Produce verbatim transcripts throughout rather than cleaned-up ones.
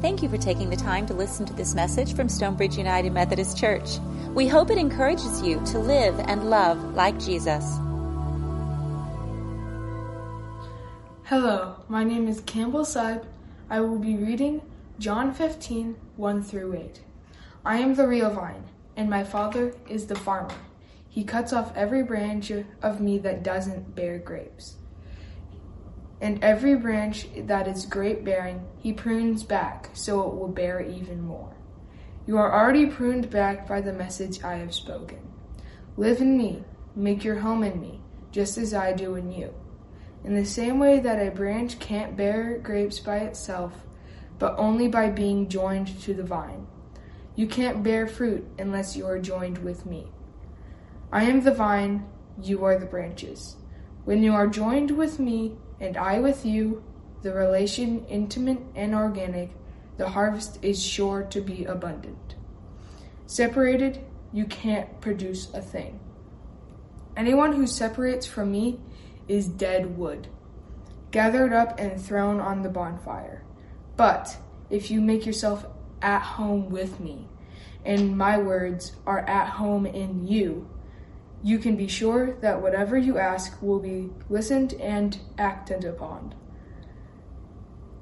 Thank you for taking the time to listen to this message from Stonebridge United Methodist Church. We hope it encourages you to live and love like Jesus. Hello, my name is Campbell Seib. I will be reading John fifteen, one through eight. I am the real vine, and my Father is the farmer. He cuts off every branch of me that doesn't bear grapes. And every branch that is grape-bearing, he prunes back, so it will bear even more. You are already pruned back by the message I have spoken. Live in me, make your home in me, just as I do in you. In the same way that a branch can't bear grapes by itself, but only by being joined to the vine. You can't bear fruit unless you are joined with me. I am the vine, you are the branches. When you are joined with me, and I with you, the relation intimate and organic, the harvest is sure to be abundant. Separated, you can't produce a thing. Anyone who separates from me is dead wood, gathered up and thrown on the bonfire. But if you make yourself at home with me, and my words are at home in you, you can be sure that whatever you ask will be listened and acted upon.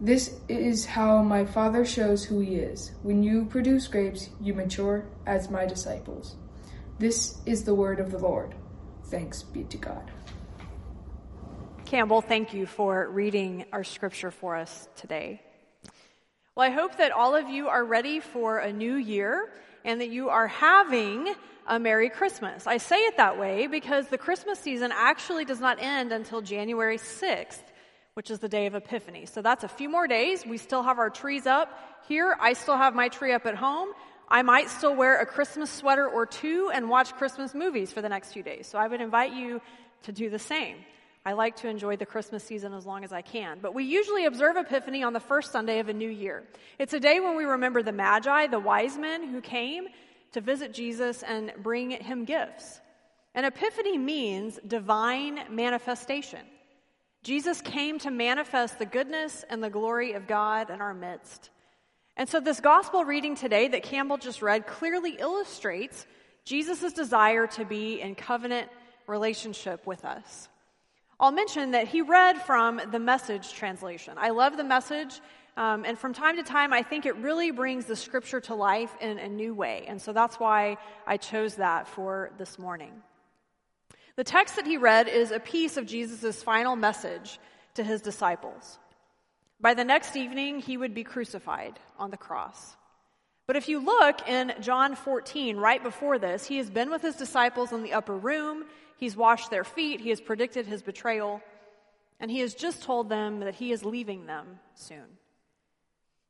This is how my Father shows who he is. When you produce grapes, you mature as my disciples. This is the word of the Lord. Thanks be to God. Campbell, thank you for reading our scripture for us today. Well, I hope that all of you are ready for a new year and that you are having a Merry Christmas. I say it that way because the Christmas season actually does not end until January sixth, which is the day of Epiphany. So that's a few more days. We still have our trees up here. I still have my tree up at home. I might still wear a Christmas sweater or two and watch Christmas movies for the next few days. So I would invite you to do the same. I like to enjoy the Christmas season as long as I can. But we usually observe Epiphany on the first Sunday of a new year. It's a day when we remember the Magi, the wise men who came to visit Jesus and bring him gifts. And Epiphany means divine manifestation. Jesus came to manifest the goodness and the glory of God in our midst. And so this gospel reading today that Campbell just read clearly illustrates Jesus' desire to be in covenant relationship with us. I'll mention that he read from the Message translation. I love the Message, um, and from time to time, I think it really brings the scripture to life in a new way, and so that's why I chose that for this morning. The text that he read is a piece of Jesus' final message to his disciples. By the next evening, he would be crucified on the cross. But if you look in John fourteen, right before this, he has been with his disciples in the upper room. He's washed their feet. He has predicted his betrayal. And he has just told them that he is leaving them soon.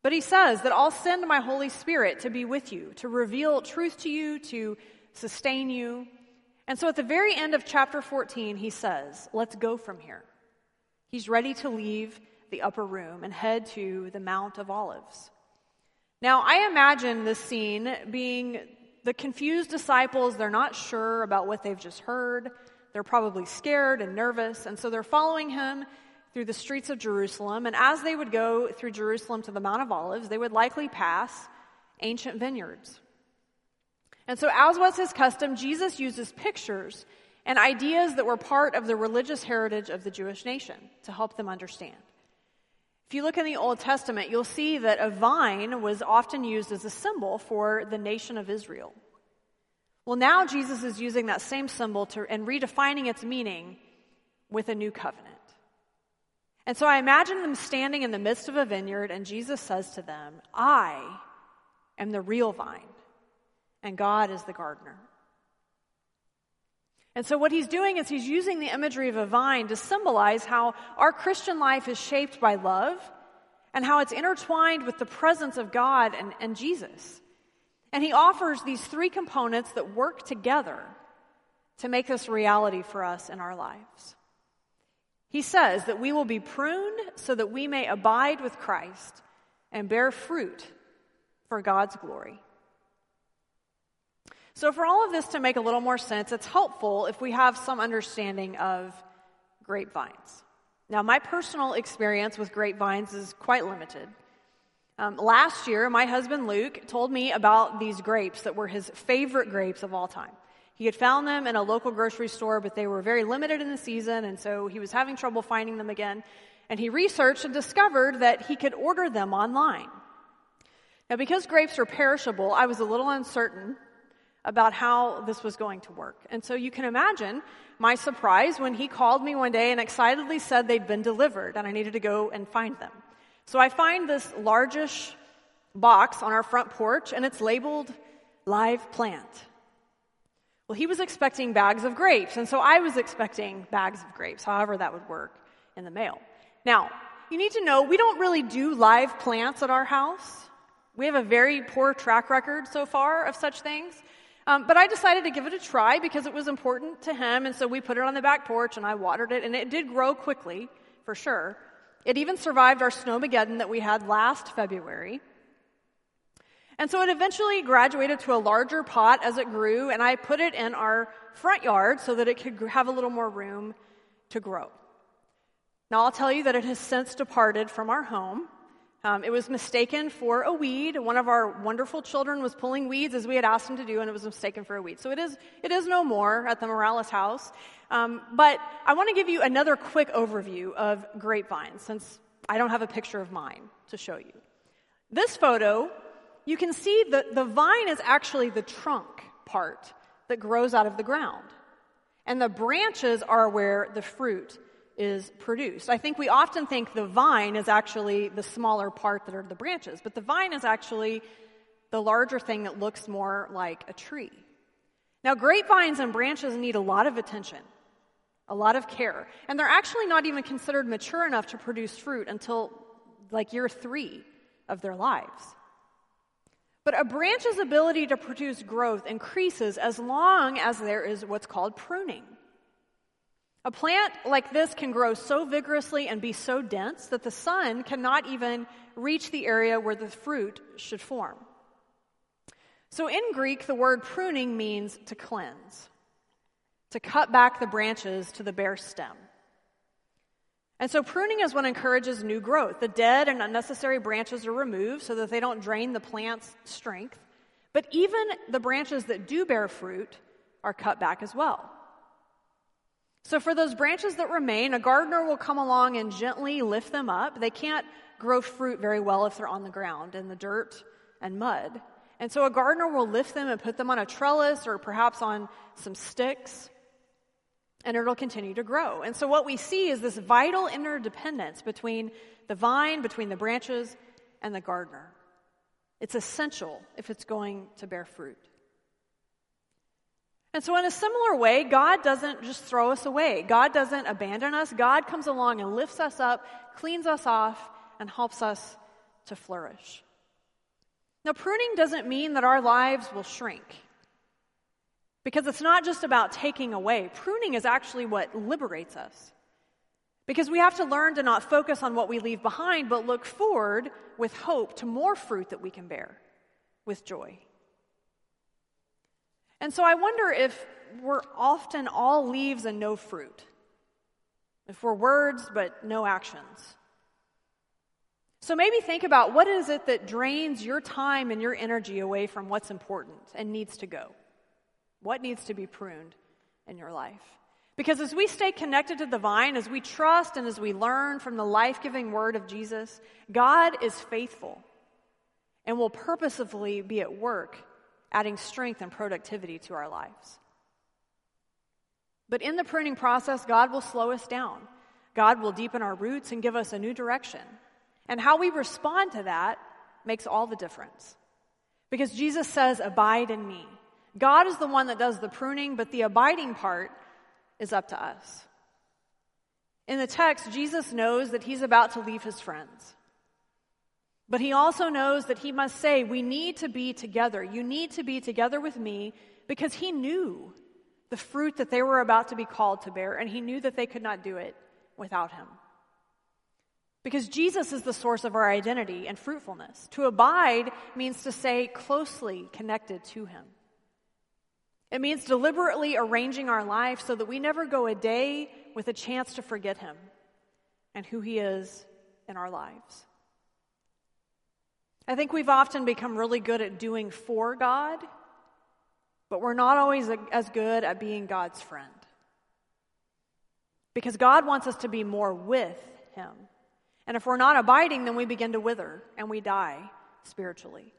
But he says that I'll send my Holy Spirit to be with you, to reveal truth to you, to sustain you. And so at the very end of chapter fourteen, he says, let's go from here. He's ready to leave the upper room and head to the Mount of Olives. Now, I imagine this scene being the confused disciples. They're not sure about what they've just heard. They're probably scared and nervous, and so they're following him through the streets of Jerusalem. And as they would go through Jerusalem to the Mount of Olives, they would likely pass ancient vineyards. And so, as was his custom, Jesus uses pictures and ideas that were part of the religious heritage of the Jewish nation to help them understand. If you look in the Old Testament, you'll see that a vine was often used as a symbol for the nation of Israel. Well, now Jesus is using that same symbol to, and redefining its meaning with a new covenant. And so I imagine them standing in the midst of a vineyard, and Jesus says to them, I am the real vine, and God is the gardener. And so what he's doing is he's using the imagery of a vine to symbolize how our Christian life is shaped by love and how it's intertwined with the presence of God and, and Jesus. And he offers these three components that work together to make this reality for us in our lives. He says that we will be pruned so that we may abide with Christ and bear fruit for God's glory. So for all of this to make a little more sense, it's helpful if we have some understanding of grapevines. Now, my personal experience with grapevines is quite limited. Um, last year, my husband Luke told me about these grapes that were his favorite grapes of all time. He had found them in a local grocery store, but they were very limited in the season, and so he was having trouble finding them again. And he researched and discovered that he could order them online. Now, because grapes are perishable, I was a little uncertain about how this was going to work. And so you can imagine my surprise when he called me one day and excitedly said they'd been delivered, and I needed to go and find them. So I find this largish box on our front porch, and it's labeled live plant. Well, he was expecting bags of grapes, and so I was expecting bags of grapes, however that would work in the mail. Now, you need to know we don't really do live plants at our house. We have a very poor track record so far of such things. Um, but I decided to give it a try because it was important to him, and so we put it on the back porch, and I watered it, and it did grow quickly, for sure. It even survived our snowmageddon that we had last February. And so it eventually graduated to a larger pot as it grew, and I put it in our front yard so that it could have a little more room to grow. Now, I'll tell you that it has since departed from our home. Um, it was mistaken for a weed. One of our wonderful children was pulling weeds, as we had asked him to do, and it was mistaken for a weed. So it is it is no more at the Morales house. Um, but I want to give you another quick overview of grapevines, since I don't have a picture of mine to show you. This photo, you can see that the vine is actually the trunk part that grows out of the ground. And the branches are where the fruit is produced. I think we often think the vine is actually the smaller part that are the branches, but the vine is actually the larger thing that looks more like a tree. Now, grapevines and branches need a lot of attention, a lot of care, and they're actually not even considered mature enough to produce fruit until like year three of their lives. But a branch's ability to produce growth increases as long as there is what's called pruning. A plant like this can grow so vigorously and be so dense that the sun cannot even reach the area where the fruit should form. So in Greek, the word pruning means to cleanse, to cut back the branches to the bare stem. And so pruning is what encourages new growth. The dead and unnecessary branches are removed so that they don't drain the plant's strength, but even the branches that do bear fruit are cut back as well. So for those branches that remain, a gardener will come along and gently lift them up. They can't grow fruit very well if they're on the ground in the dirt and mud. And so a gardener will lift them and put them on a trellis or perhaps on some sticks, and it'll continue to grow. And so what we see is this vital interdependence between the vine, between the branches, and the gardener. It's essential if it's going to bear fruit. And so in a similar way, God doesn't just throw us away. God doesn't abandon us. God comes along and lifts us up, cleans us off, and helps us to flourish. Now, pruning doesn't mean that our lives will shrink, because it's not just about taking away. Pruning is actually what liberates us, because we have to learn to not focus on what we leave behind, but look forward with hope to more fruit that we can bear with joy. And so I wonder if we're often all leaves and no fruit, if we're words but no actions. So maybe think about, what is it that drains your time and your energy away from what's important and needs to go? What needs to be pruned in your life? Because as we stay connected to the vine, as we trust and as we learn from the life-giving word of Jesus, God is faithful and will purposefully be at work, adding strength and productivity to our lives. But in the pruning process, God will slow us down. God will deepen our roots and give us a new direction. And how we respond to that makes all the difference, because Jesus says, "Abide in me." God is the one that does the pruning, but the abiding part is up to us. In the text, Jesus knows that he's about to leave his friends. But he also knows that he must say, we need to be together. You need to be together with me, because he knew the fruit that they were about to be called to bear, and he knew that they could not do it without him. Because Jesus is the source of our identity and fruitfulness. To abide means to stay closely connected to him. It means deliberately arranging our life so that we never go a day with a chance to forget him and who he is in our lives. I think we've often become really good at doing for God, but we're not always as good at being God's friend. Because God wants us to be more with Him. And if we're not abiding, then we begin to wither and we die spiritually.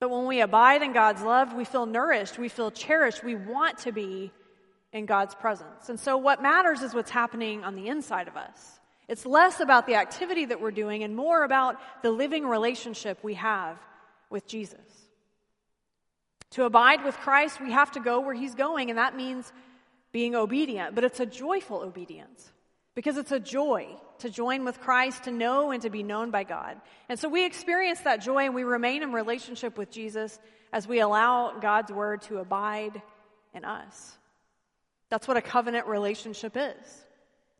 But when we abide in God's love, we feel nourished, we feel cherished, we want to be in God's presence. And so what matters is what's happening on the inside of us. It's less about the activity that we're doing and more about the living relationship we have with Jesus. To abide with Christ, we have to go where He's going, and that means being obedient. But it's a joyful obedience because it's a joy to join with Christ, to know and to be known by God. And so we experience that joy and we remain in relationship with Jesus as we allow God's word to abide in us. That's what a covenant relationship is.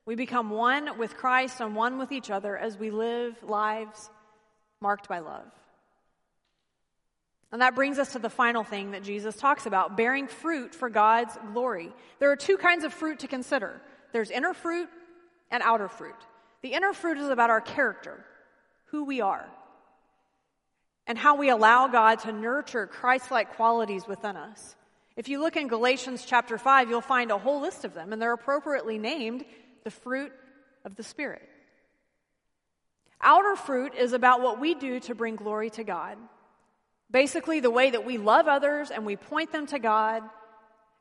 We become one with Christ and one with each other as we live lives marked by love. And that brings us to the final thing that Jesus talks about, bearing fruit for God's glory. There are two kinds of fruit to consider. There's inner fruit and outer fruit. The inner fruit is about our character, who we are, and how we allow God to nurture Christ-like qualities within us. If you look in Galatians chapter five, you'll find a whole list of them, and they're appropriately named the fruit of the Spirit. Outer fruit is about what we do to bring glory to God. Basically, the way that we love others and we point them to God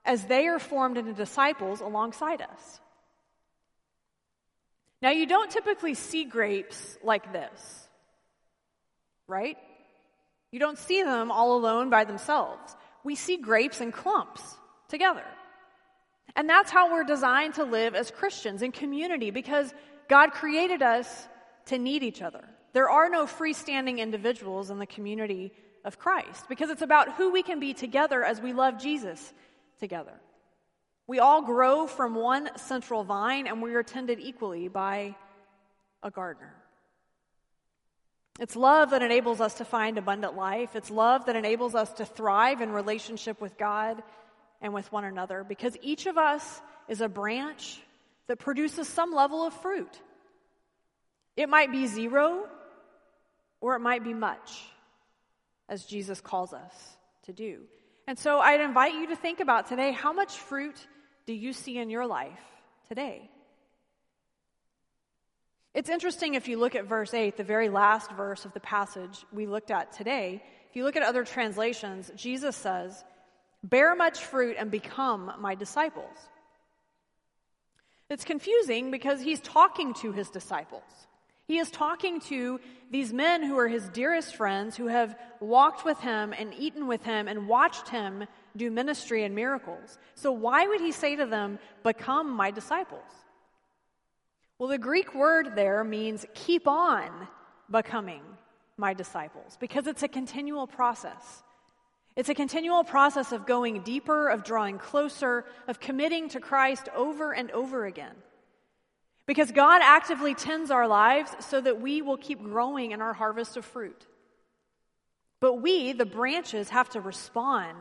as they are formed into disciples alongside us. Now, you don't typically see grapes like this, right? You don't see them all alone by themselves. We see grapes in clumps together. And that's how we're designed to live as Christians in community, because God created us to need each other. There are no freestanding individuals in the community of Christ, because it's about who we can be together as we love Jesus together. We all grow from one central vine, and we are tended equally by a gardener. It's love that enables us to find abundant life. It's love that enables us to thrive in relationship with God and with one another, because each of us is a branch that produces some level of fruit. It might be zero, or it might be much, as Jesus calls us to do. And so I'd invite you to think about today, how much fruit do you see in your life today? It's interesting if you look at verse eight, the very last verse of the passage we looked at today. If you look at other translations, Jesus says, "Bear much fruit and become my disciples." It's confusing because he's talking to his disciples. He is talking to these men who are his dearest friends, who have walked with him and eaten with him and watched him do ministry and miracles. So why would he say to them, "Become my disciples"? Well, the Greek word there means keep on becoming my disciples, because it's a continual process. It's a continual process of going deeper, of drawing closer, of committing to Christ over and over again. Because God actively tends our lives so that we will keep growing in our harvest of fruit. But we, the branches, have to respond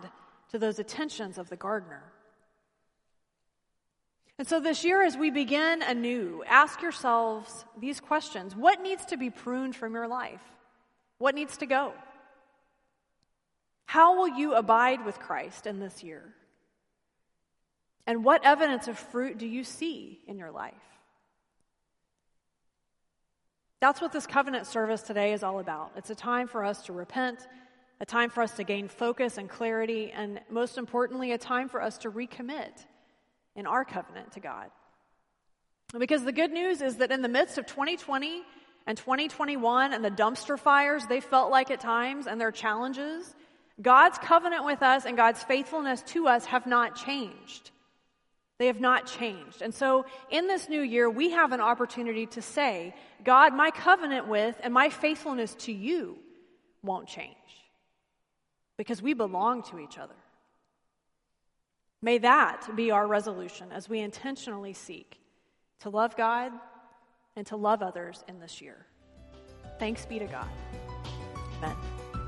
to those attentions of the gardener. And so this year, as we begin anew, ask yourselves these questions. What needs to be pruned from your life? What needs to go? How will you abide with Christ in this year? And what evidence of fruit do you see in your life? That's what this covenant service today is all about. It's a time for us to repent, a time for us to gain focus and clarity, and most importantly, a time for us to recommit in our covenant to God. Because the good news is that in the midst of twenty twenty and twenty twenty-one and the dumpster fires they felt like at times and their challenges, God's covenant with us and God's faithfulness to us have not changed. They have not changed. And so in this new year, we have an opportunity to say, God, my covenant with and my faithfulness to you won't change, because we belong to each other. May that be our resolution as we intentionally seek to love God and to love others in this year. Thanks be to God. Amen.